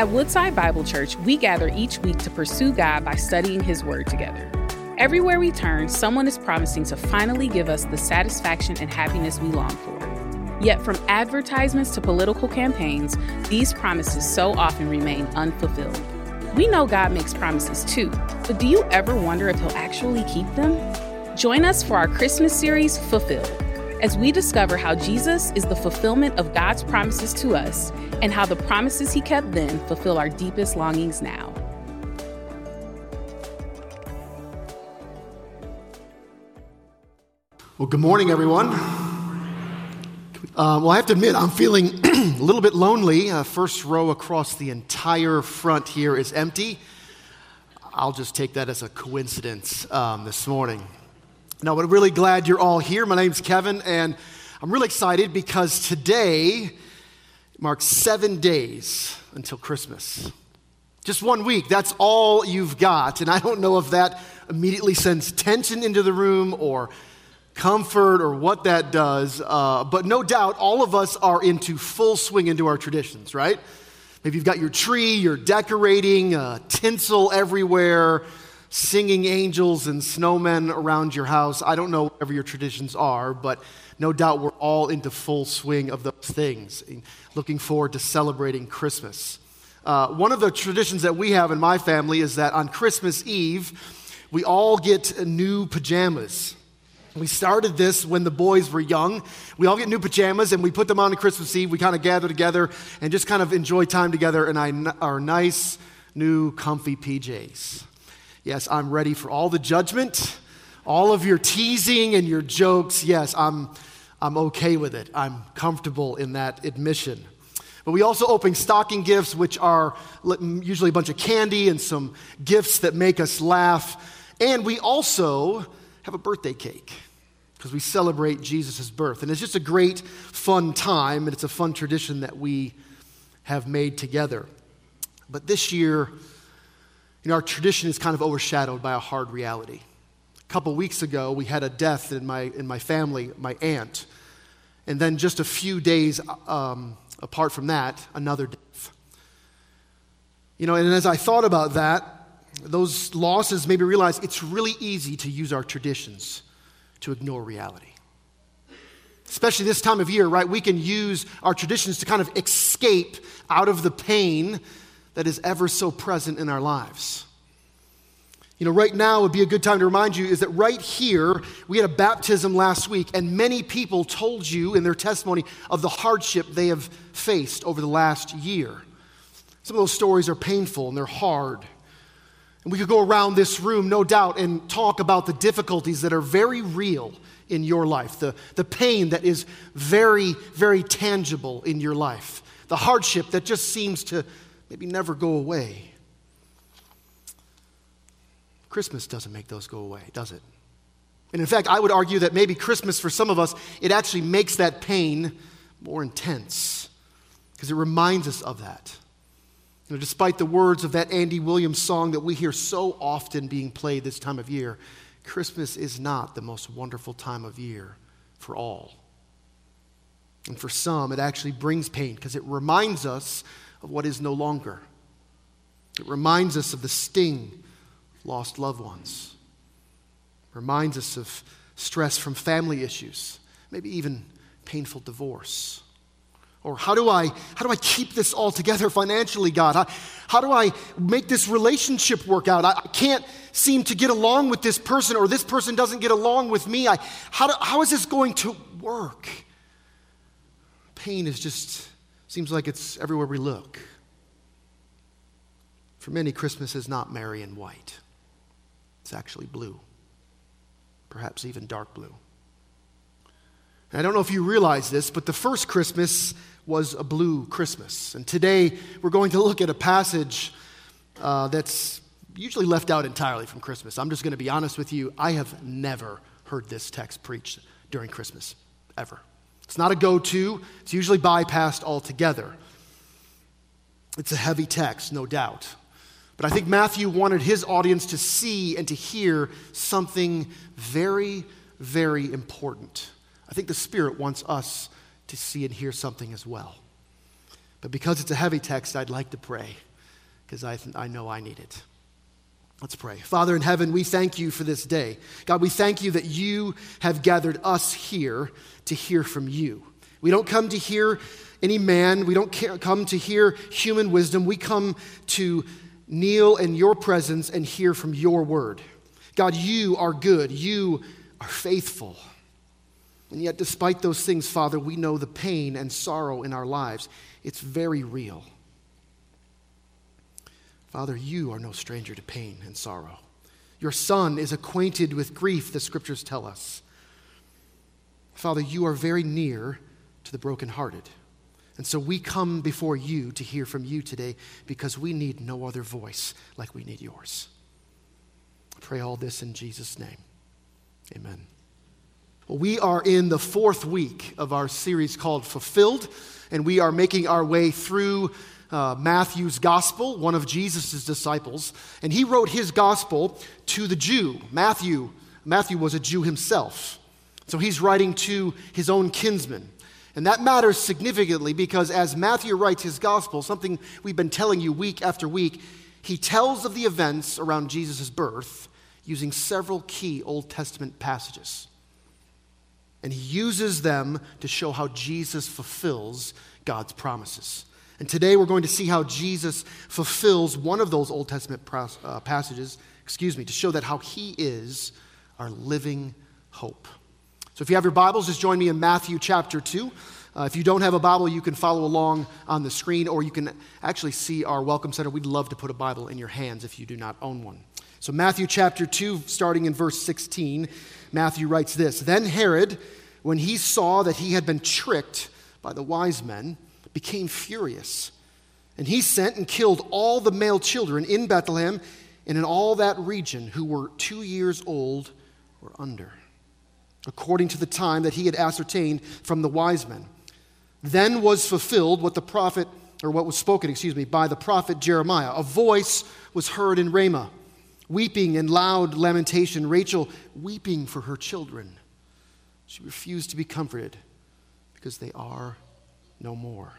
At Woodside Bible Church, we gather each week to pursue God by studying His Word together. Everywhere we turn, someone is promising to finally give us the satisfaction and happiness we long for. Yet from advertisements to political campaigns, these promises so often remain unfulfilled. We know God makes promises too, but do you ever wonder if He'll actually keep them? Join us for our Christmas series, Fulfilled, as we discover how Jesus is the fulfillment of God's promises to us and how the promises He kept then fulfill our deepest longings now. Well, good morning, everyone. I have to admit, I'm feeling a little bit lonely. First row across the entire front here is empty. I'll just take that as a coincidence this morning. Now, we're really glad you're all here. My name's Kevin, and I'm really excited because today marks 7 days until Christmas. Just 1 week, that's all you've got. And I don't know if that immediately sends tension into the room or comfort or what that does, but no doubt all of us are into full swing into our traditions, right? Maybe you've got your tree, you're decorating, tinsel everywhere, singing angels and snowmen around your house. I don't know whatever your traditions are, but no doubt we're all into full swing of those things, looking forward to celebrating Christmas. One of the traditions that we have in my family is that on Christmas Eve, we all get new pajamas. We started this when the boys were young. We all get new pajamas and we put them on Christmas Eve. We kind of gather together and just kind of enjoy time together in our nice, new, comfy PJs. Yes, I'm ready for all the judgment, all of your teasing and your jokes. Yes, I'm okay with it. I'm comfortable in that admission. But we also open stocking gifts, which are usually a bunch of candy and some gifts that make us laugh. And we also have a birthday cake because we celebrate Jesus' birth. And it's just a great, fun time, and it's a fun tradition that we have made together. But this year, our tradition is kind of overshadowed by a hard reality. A couple weeks ago, we had a death in my family, my aunt. And then just a few days apart from that, another death. And as I thought about that, those losses made me realize it's really easy to use our traditions to ignore reality. Especially this time of year, right? We can use our traditions to kind of escape out of the pain that is ever so present in our lives. Right now would be a good time to remind you is that right here, we had a baptism last week, and many people told you in their testimony of the hardship they have faced over the last year. Some of those stories are painful and they're hard. And we could go around this room, no doubt, and talk about the difficulties that are very real in your life, the pain that is very, very tangible in your life, the hardship that just seems to maybe never go away. Christmas doesn't make those go away, does it? And in fact, I would argue that maybe Christmas, for some of us, it actually makes that pain more intense because it reminds us of that. Despite the words of that Andy Williams song that we hear so often being played this time of year, Christmas is not the most wonderful time of year for all. And for some, it actually brings pain because it reminds us of what is no longer. It reminds us of the sting of lost loved ones. It reminds us of stress from family issues, maybe even painful divorce. Or how do I keep this all together financially, God? How do I make this relationship work out? I can't seem to get along with this person, or this person doesn't get along with me. How is this going to work? Pain seems like it's everywhere we look. For many, Christmas is not merry and white. It's actually blue, perhaps even dark blue. I don't know if you realize this, but the first Christmas was a blue Christmas. And today we're going to look at a passage that's usually left out entirely from Christmas. I'm just going to be honest with you. I have never heard this text preached during Christmas, ever. It's not a go-to. It's usually bypassed altogether. It's a heavy text, no doubt. But I think Matthew wanted his audience to see and to hear something very, very important. I think the Spirit wants us to see and hear something as well. But because it's a heavy text, I'd like to pray because I know I need it. Let's pray. Father in heaven, we thank you for this day. God, we thank you that you have gathered us here to hear from you. We don't come to hear any man. We don't come to hear human wisdom. We come to kneel in your presence and hear from your word. God, you are good. You are faithful. And yet, despite those things, Father, we know the pain and sorrow in our lives. It's very real. Father, you are no stranger to pain and sorrow. Your Son is acquainted with grief, the Scriptures tell us. Father, you are very near to the brokenhearted. And so we come before you to hear from you today because we need no other voice like we need yours. I pray all this in Jesus' name. Amen. Well, we are in the fourth week of our series called Fulfilled, and we are making our way through Matthew's gospel, one of Jesus' disciples, and he wrote his gospel to the Jew. Matthew was a Jew himself, so he's writing to his own kinsmen. And that matters significantly because as Matthew writes his gospel, something we've been telling you week after week, he tells of the events around Jesus' birth using several key Old Testament passages. And he uses them to show how Jesus fulfills God's promises. And today we're going to see how Jesus fulfills one of those Old Testament passages, to show that how he is our living hope. So if you have your Bibles, just join me in Matthew chapter 2. If you don't have a Bible, you can follow along on the screen, or you can actually see our Welcome Center. We'd love to put a Bible in your hands if you do not own one. So Matthew chapter 2, starting in verse 16, Matthew writes this: Then Herod, when he saw that he had been tricked by the wise men, became furious. And he sent and killed all the male children in Bethlehem and in all that region who were 2 years old or under, according to the time that he had ascertained from the wise men. Then was fulfilled what was spoken by the prophet Jeremiah. A voice was heard in Ramah, weeping and loud lamentation, Rachel weeping for her children. She refused to be comforted because they are no more.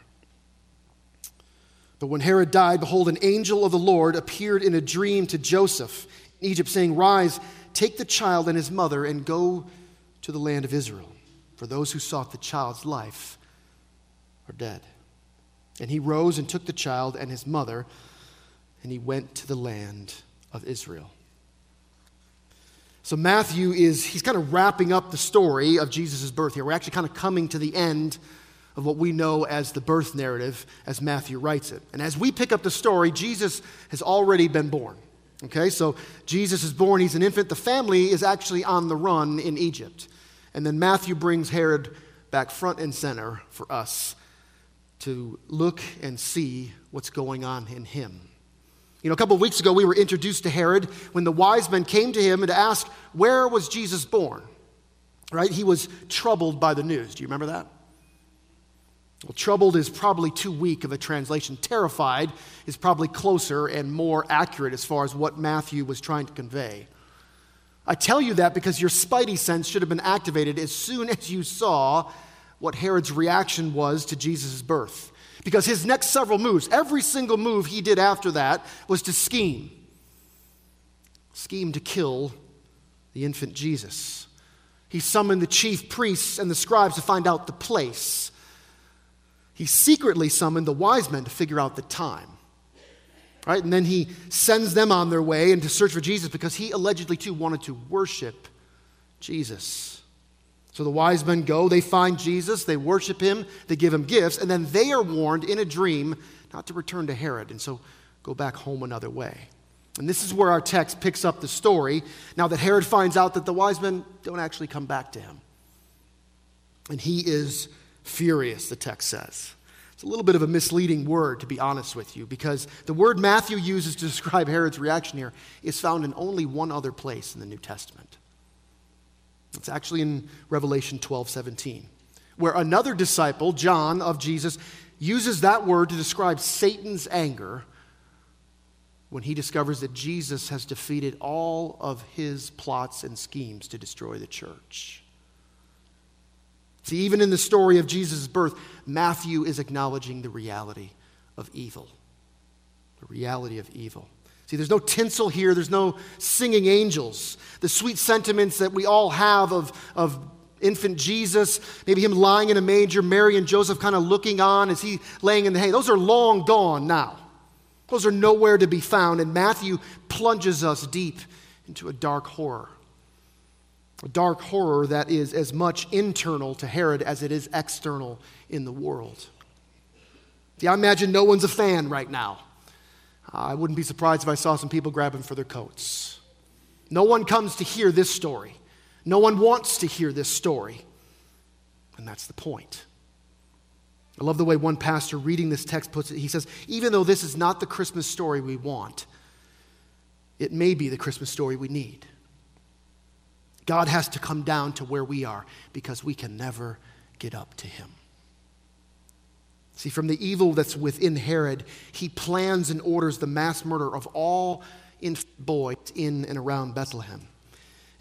But when Herod died, behold, an angel of the Lord appeared in a dream to Joseph in Egypt, saying, Rise, take the child and his mother and go to the land of Israel, for those who sought the child's life are dead. And he rose and took the child and his mother, and he went to the land of Israel. So Matthew he's kind of wrapping up the story of Jesus' birth here. We're actually kind of coming to the end of what we know as the birth narrative as Matthew writes it. And as we pick up the story, Jesus has already been born. Okay, so Jesus is born, he's an infant. The family is actually on the run in Egypt. And then Matthew brings Herod back front and center for us to look and see what's going on in him. You know, a couple of weeks ago, we were introduced to Herod when the wise men came to him and asked, where was Jesus born? Right? He was troubled by the news. Do you remember that? Well, troubled is probably too weak of a translation. Terrified is probably closer and more accurate as far as what Matthew was trying to convey. I tell you that because your spidey sense should have been activated as soon as you saw what Herod's reaction was to Jesus' birth. Because his next several moves, every single move he did after that, was to scheme. Scheme to kill the infant Jesus. He summoned the chief priests and the scribes to find out the place. He secretly summoned the wise men to figure out the time, right? And then he sends them on their way and to search for Jesus because he allegedly, too, wanted to worship Jesus. So the wise men go, they find Jesus, they worship him, they give him gifts, and then they are warned in a dream not to return to Herod, and so go back home another way. And this is where our text picks up the story, now that Herod finds out that the wise men don't actually come back to him. And he is furious, the text says. It's a little bit of a misleading word, to be honest with you, because the word Matthew uses to describe Herod's reaction here is found in only one other place in the New Testament. It's actually in Revelation 12:17, where another disciple, John, of Jesus, uses that word to describe Satan's anger when he discovers that Jesus has defeated all of his plots and schemes to destroy the church. See, even in the story of Jesus' birth, Matthew is acknowledging the reality of evil. the reality of evil. See, there's no tinsel here. There's no singing angels. The sweet sentiments that we all have of infant Jesus, maybe him lying in a manger, Mary and Joseph kind of looking on as he laying in the hay, those are long gone now. Those are nowhere to be found. And Matthew plunges us deep into a dark horror that is as much internal to Herod as it is external in the world. See, I imagine no one's a fan right now. I wouldn't be surprised if I saw some people grabbing for their coats. No one comes to hear this story. No one wants to hear this story. And that's the point. I love the way one pastor reading this text puts it. He says, even though this is not the Christmas story we want, it may be the Christmas story we need. God has to come down to where we are because we can never get up to him. See, from the evil that's within Herod, he plans and orders the mass murder of all infant boys in and around Bethlehem.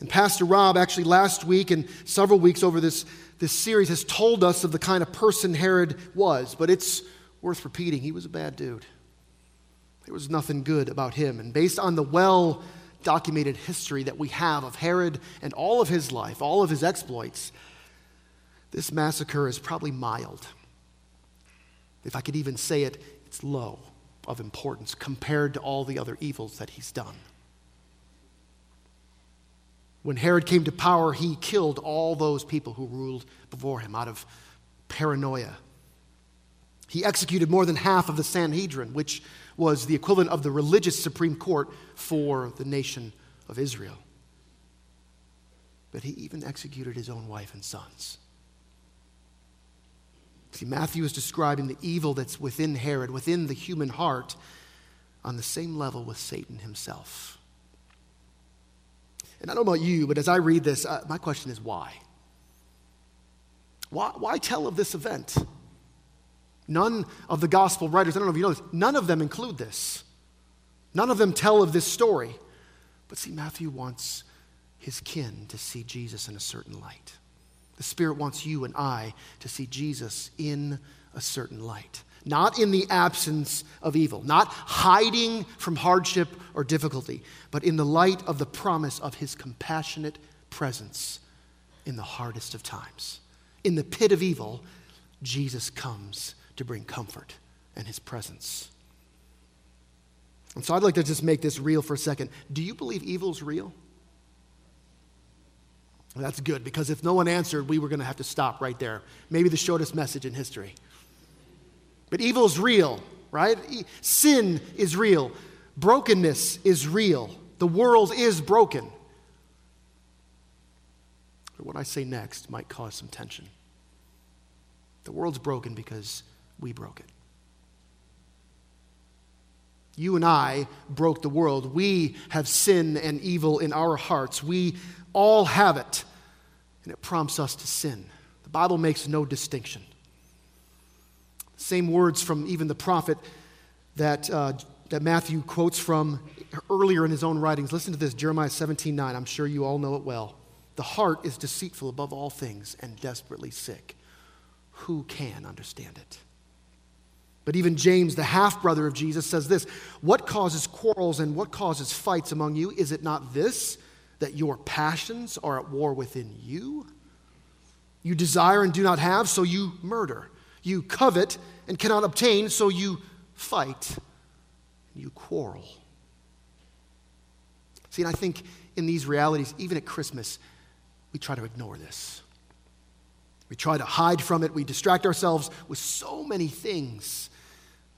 And Pastor Rob, actually last week and several weeks over this series, has told us of the kind of person Herod was. But it's worth repeating. He was a bad dude. There was nothing good about him. And based on the well-documented history that we have of Herod and all of his life, all of his exploits, this massacre is probably mild. If I could even say it, it's low of importance compared to all the other evils that he's done. When Herod came to power, he killed all those people who ruled before him out of paranoia. He executed more than half of the Sanhedrin, which was the equivalent of the religious Supreme Court for the nation of Israel. But he even executed his own wife and sons. See, Matthew is describing the evil that's within Herod, within the human heart, on the same level with Satan himself. And I don't know about you, but as I read this, my question is why? Why tell of this event? None of the gospel writers, I don't know if you know this, none of them include this. None of them tell of this story. But see, Matthew wants his kin to see Jesus in a certain light. The Spirit wants you and I to see Jesus in a certain light. Not in the absence of evil, not hiding from hardship or difficulty, but in the light of the promise of his compassionate presence in the hardest of times. In the pit of evil, Jesus comes to bring comfort and his presence. And so I'd like to just make this real for a second. Do you believe evil's real? Well, that's good, because if no one answered, we were going to have to stop right there. Maybe the shortest message in history. But evil is real, right? Sin is real. Brokenness is real. The world is broken. But what I say next might cause some tension. The world's broken because we broke it. You and I broke the world. We have sin and evil in our hearts. We all have it, and it prompts us to sin. The Bible makes no distinction. Same words from even the prophet that Matthew quotes from earlier in his own writings. Listen to this, Jeremiah 17:9. I'm sure you all know it well. The heart is deceitful above all things and desperately sick. Who can understand it? But even James, the half-brother of Jesus, says this, what causes quarrels and what causes fights among you? Is it not this, that your passions are at war within you? You desire and do not have, so you murder. You covet and cannot obtain, so you fight and you quarrel. See, and I think in these realities, even at Christmas, we try to ignore this. We try to hide from it. We distract ourselves with so many things,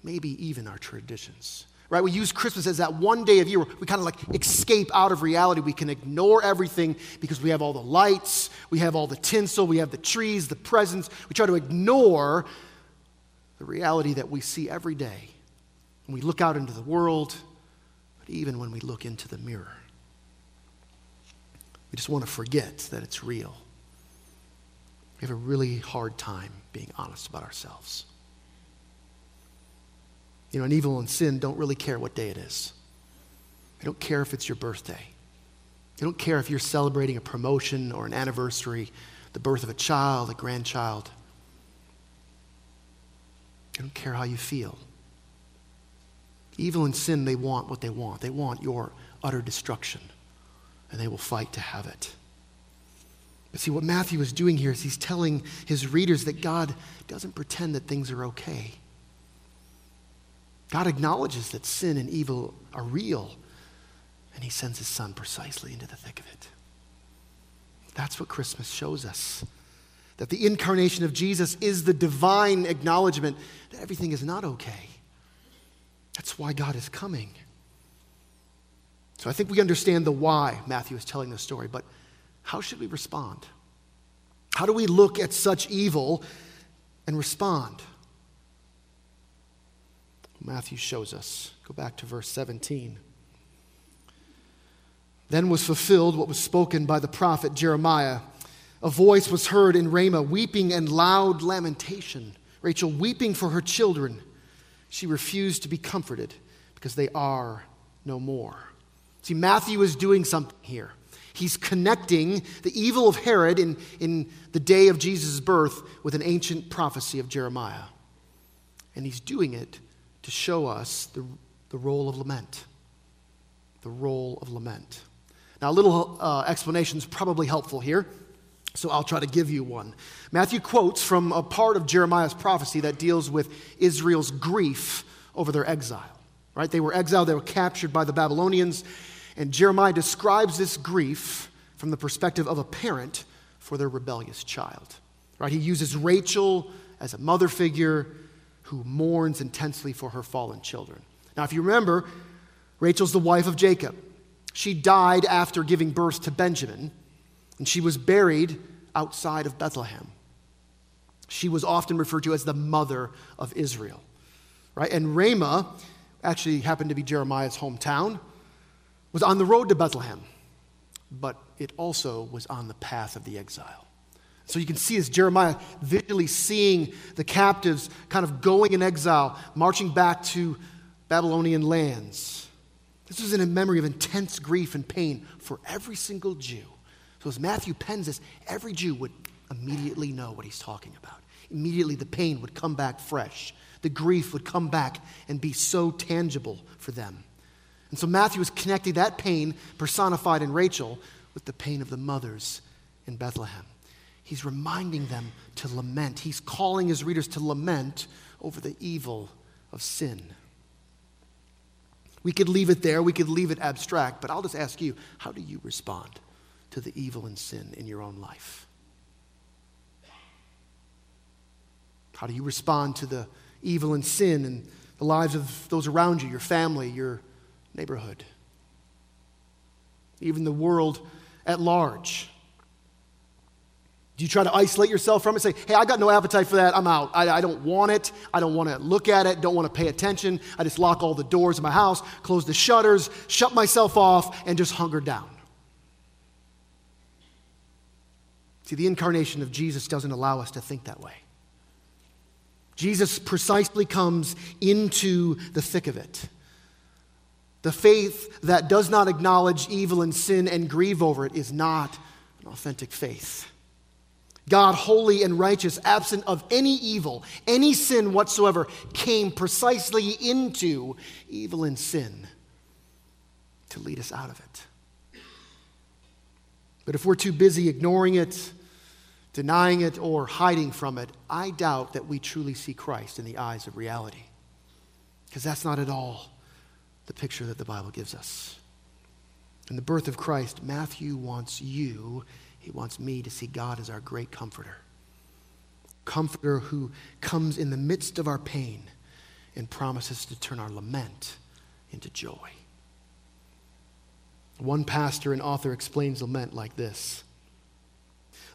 maybe even our traditions. Right? We use Christmas as that one day of year where we kind of like escape out of reality. We can ignore everything because we have all the lights, we have all the tinsel, we have the trees, the presents. We try to ignore the reality that we see every day. And we look out into the world, but even when we look into the mirror, we just want to forget that it's real. We have a really hard time being honest about ourselves. You know, and evil and sin don't really care what day it is. They don't care if it's your birthday. They don't care if you're celebrating a promotion or an anniversary, the birth of a child, a grandchild. They don't care how you feel. Evil and sin, they want what they want. They want your utter destruction, and they will fight to have it. But see, what Matthew is doing here is he's telling his readers that God doesn't pretend that things are okay. God acknowledges that sin and evil are real, and he sends his son precisely into the thick of it. That's what Christmas shows us, that the incarnation of Jesus is the divine acknowledgement that everything is not okay. That's why God is coming. So I think we understand the why Matthew is telling this story, but how should we respond? How do we look at such evil and respond? Matthew shows us. Go back to verse 17. Then was fulfilled what was spoken by the prophet Jeremiah. A voice was heard in Ramah, weeping and loud lamentation. Rachel weeping for her children. She refused to be comforted because they are no more. See, Matthew is doing something here. He's connecting the evil of Herod in the day of Jesus' birth with an ancient prophecy of Jeremiah. And he's doing it to show us the role of lament. The role of lament. Now, a little explanation is probably helpful here, so I'll try to give you one. Matthew quotes from a part of Jeremiah's prophecy that deals with Israel's grief over their exile. Right? They were exiled, they were captured by the Babylonians, and Jeremiah describes this grief from the perspective of a parent for their rebellious child. Right? He uses Rachel as a mother figure who mourns intensely for her fallen children. Now, if you remember, Rachel's the wife of Jacob. She died after giving birth to Benjamin, and she was buried outside of Bethlehem. She was often referred to as the mother of Israel. Right? And Ramah actually happened to be Jeremiah's hometown, was on the road to Bethlehem, but it also was on the path of the exile. So you can see as Jeremiah visually seeing the captives kind of going in exile, marching back to Babylonian lands. This was in a memory of intense grief and pain for every single Jew. So as Matthew pens this, every Jew would immediately know what he's talking about. Immediately the pain would come back fresh. The grief would come back and be so tangible for them. And so Matthew is connecting that pain personified in Rachel with the pain of the mothers in Bethlehem. He's reminding them to lament. He's calling his readers to lament over the evil of sin. We could leave it there. We could leave it abstract. But I'll just ask you, how do you respond to the evil and sin in your own life? How do you respond to the evil and sin in the lives of those around you, your family, your neighborhood, even the world at large? Do you try to isolate yourself from it? Say, hey, I got no appetite for that. I'm out. I don't want it. I don't want to look at it. Don't want to pay attention. I just lock all the doors of my house, close the shutters, shut myself off, and just hunker down. See, the incarnation of Jesus doesn't allow us to think that way. Jesus precisely comes into the thick of it. The faith that does not acknowledge evil and sin and grieve over it is not an authentic faith. God, holy and righteous, absent of any evil, any sin whatsoever, came precisely into evil and sin to lead us out of it. But if we're too busy ignoring it, denying it, or hiding from it, I doubt that we truly see Christ in the eyes of reality. Because that's not at all the picture that the Bible gives us. In the birth of Christ, Matthew wants you, he wants me to see God as our great comforter. Comforter who comes in the midst of our pain and promises to turn our lament into joy. One pastor and author explains lament like this.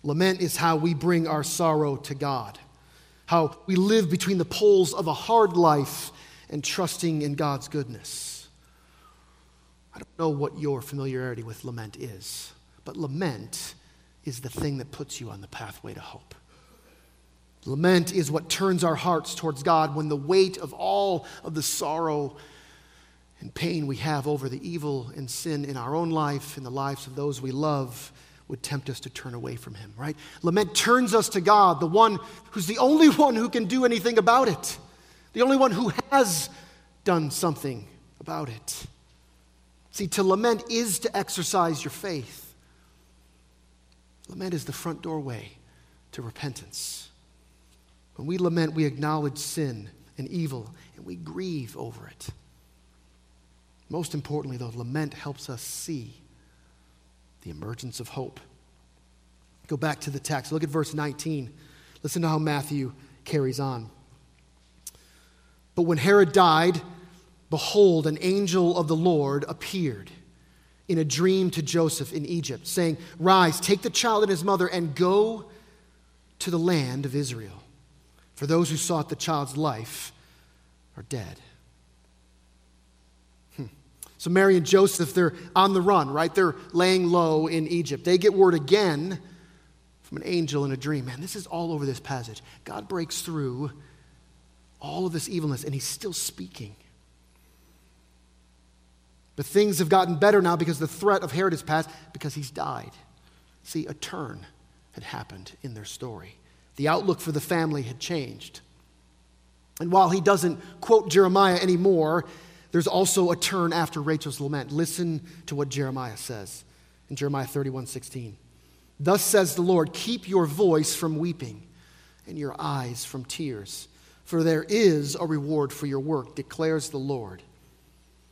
Lament is how we bring our sorrow to God, how we live between the poles of a hard life and trusting in God's goodness. I don't know what your familiarity with lament is, but lament is the thing that puts you on the pathway to hope. Lament is what turns our hearts towards God when the weight of all of the sorrow and pain we have over the evil and sin in our own life, in the lives of those we love, would tempt us to turn away from him, right? Lament turns us to God, the one who's the only one who can do anything about it, the only one who has done something about it. See, to lament is to exercise your faith. Lament is the front doorway to repentance. When we lament, we acknowledge sin and evil, and we grieve over it. Most importantly, though, lament helps us see the emergence of hope. Go back to the text. Look at verse 19. Listen to how Matthew carries on. But when Herod died, behold, an angel of the Lord appeared in a dream to Joseph in Egypt, saying, "Rise, take the child and his mother, and go to the land of Israel. For those who sought the child's life are dead." So Mary and Joseph, they're on the run, right? They're laying low in Egypt. They get word again from an angel in a dream. Man, this is all over this passage. God breaks through all of this evilness, and he's still speaking. But things have gotten better now because the threat of Herod has passed, because he's died. See, a turn had happened in their story. The outlook for the family had changed. And while he doesn't quote Jeremiah anymore, there's also a turn after Rachel's lament. Listen to what Jeremiah says in Jeremiah 31:16. "Thus says the Lord, keep your voice from weeping and your eyes from tears, for there is a reward for your work, declares the Lord,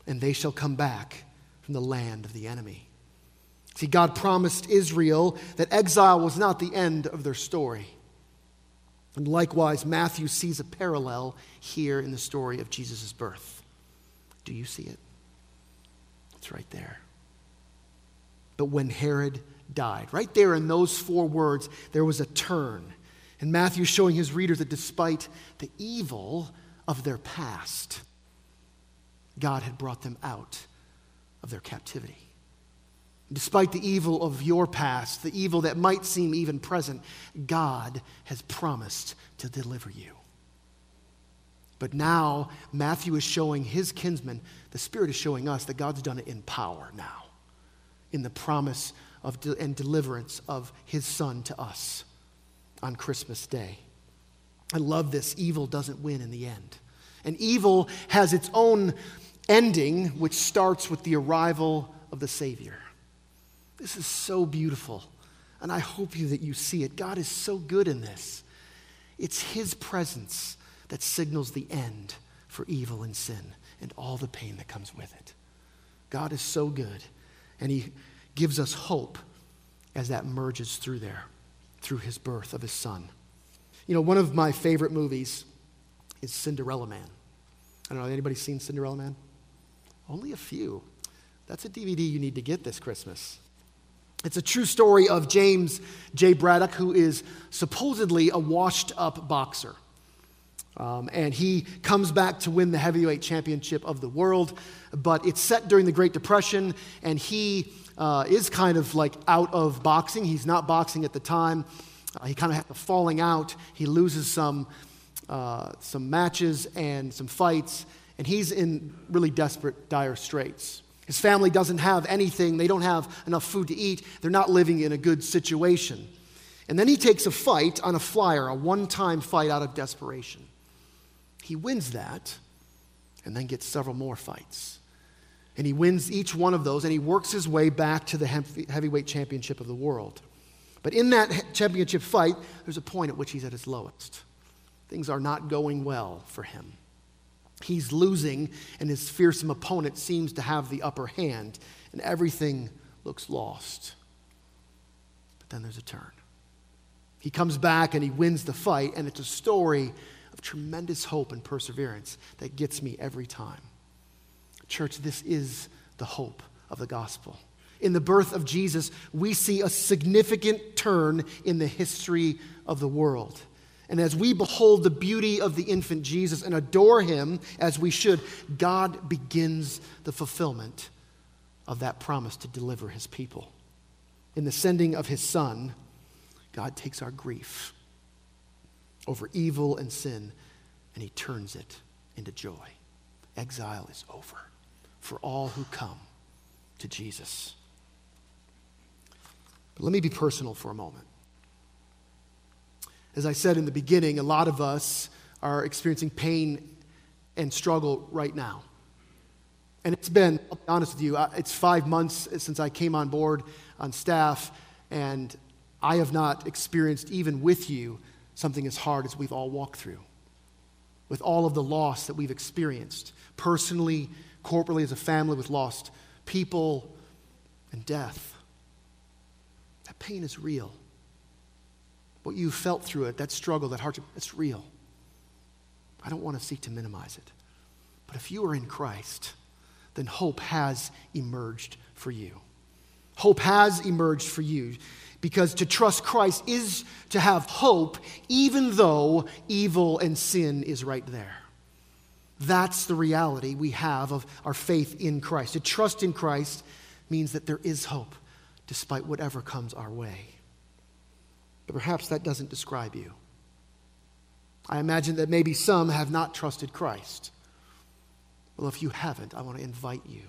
and they shall come back from the land of the enemy." See, God promised Israel that exile was not the end of their story. And likewise, Matthew sees a parallel here in the story of Jesus' birth. Do you see it? It's right there. But when Herod died, right there in those four words, there was a turn. And Matthew's showing his readers that despite the evil of their past, God had brought them out of their captivity. Despite the evil of your past, the evil that might seem even present, God has promised to deliver you. But now, Matthew is showing his kinsmen, the Spirit is showing us that God's done it in power now, in the promise of and deliverance of his Son to us on Christmas Day. I love this. Evil doesn't win in the end. And evil has its own ending, which starts with the arrival of the Savior. This is so beautiful, and I hope that you see it. God is so good in this. It's his presence that signals the end for evil and sin and all the pain that comes with it. God is so good, and he gives us hope as that merges through there, through his birth of his Son. You know, one of my favorite movies is Cinderella Man. I don't know, anybody seen Cinderella Man? Only a few. That's a DVD you need to get this Christmas. It's a true story of James J. Braddock, who is supposedly a washed-up boxer. And he comes back to win the heavyweight championship of the world, but it's set during the Great Depression, and he is kind of like out of boxing. He's not boxing at the time. He kind of has a falling out. He loses some matches and some fights, and he's in really desperate, dire straits. His family doesn't have anything. They don't have enough food to eat. They're not living in a good situation. And then he takes a fight on a flyer, a one-time fight out of desperation. He wins that and then gets several more fights. And he wins each one of those, and he works his way back to the heavyweight championship of the world. But in that championship fight, there's a point at which he's at his lowest. Things are not going well for him. He's losing, and his fearsome opponent seems to have the upper hand, and everything looks lost. But then there's a turn. He comes back, and he wins the fight, and it's a story of tremendous hope and perseverance that gets me every time. Church, this is the hope of the gospel. In the birth of Jesus, we see a significant turn in the history of the world. And as we behold the beauty of the infant Jesus and adore him as we should, God begins the fulfillment of that promise to deliver his people. In the sending of his Son, God takes our grief over evil and sin, and he turns it into joy. Exile is over for all who come to Jesus. But let me be personal for a moment. As I said in the beginning, a lot of us are experiencing pain and struggle right now. And it's been, I'll be honest with you, it's 5 months since I came on board on staff, and I have not experienced, even with you, something as hard as we've all walked through, with all of the loss that we've experienced, personally, corporately, as a family, with lost people and death. That pain is real. What you felt through it, that struggle, that hardship, it's real. I don't want to seek to minimize it. But if you are in Christ, then hope has emerged for you. Hope has emerged for you, because to trust Christ is to have hope even though evil and sin is right there. That's the reality we have of our faith in Christ. To trust in Christ means that there is hope despite whatever comes our way. But perhaps that doesn't describe you. I imagine that maybe some have not trusted Christ. Well, if you haven't, I want to invite you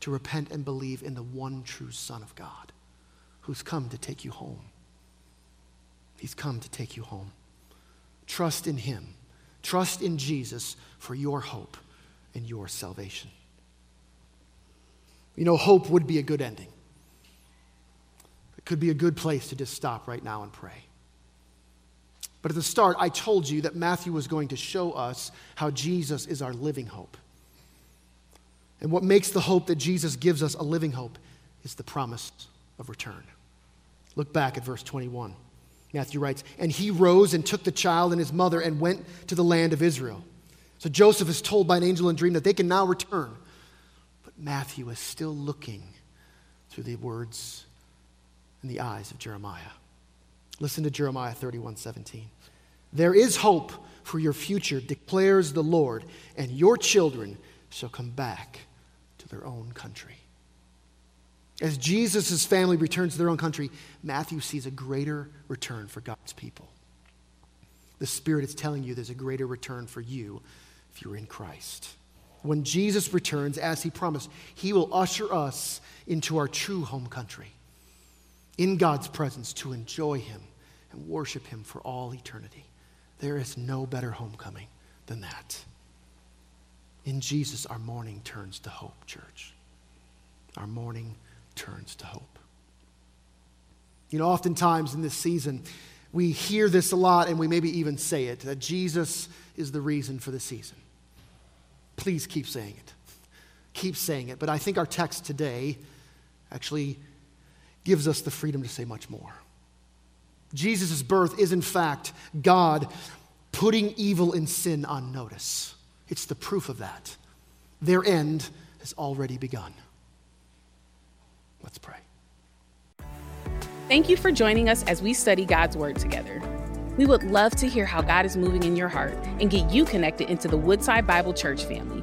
to repent and believe in the one true Son of God who's come to take you home. He's come to take you home. Trust in him. Trust in Jesus for your hope and your salvation. You know, hope would be a good ending. It could be a good place to just stop right now and pray. But at the start, I told you that Matthew was going to show us how Jesus is our living hope. And what makes the hope that Jesus gives us a living hope is the promise of return. Look back at verse 21. Matthew writes, "And he rose and took the child and his mother and went to the land of Israel." So Joseph is told by an angel in a dream that they can now return. But Matthew is still looking through the words and the eyes of Jeremiah. Listen to Jeremiah 31:17. "There is hope for your future, declares the Lord, and your children shall come back to their own country." As Jesus' family returns to their own country, Matthew sees a greater return for God's people. The Spirit is telling you there's a greater return for you if you're in Christ. When Jesus returns, as he promised, he will usher us into our true home country, in God's presence, to enjoy him and worship him for all eternity. There is no better homecoming than that. In Jesus, our mourning turns to hope, church. Our mourning turns to hope. You know, oftentimes in this season, we hear this a lot, and we maybe even say it, that Jesus is the reason for the season. Please keep saying it. Keep saying it. But I think our text today actually gives us the freedom to say much more. Jesus' birth is, in fact, God putting evil and sin on notice. It's the proof of that. Their end has already begun. Let's pray. Thank you for joining us as we study God's Word together. We would love to hear how God is moving in your heart and get you connected into the Woodside Bible Church family.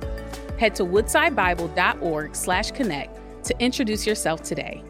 Head to woodsidebible.org/connect to introduce yourself today.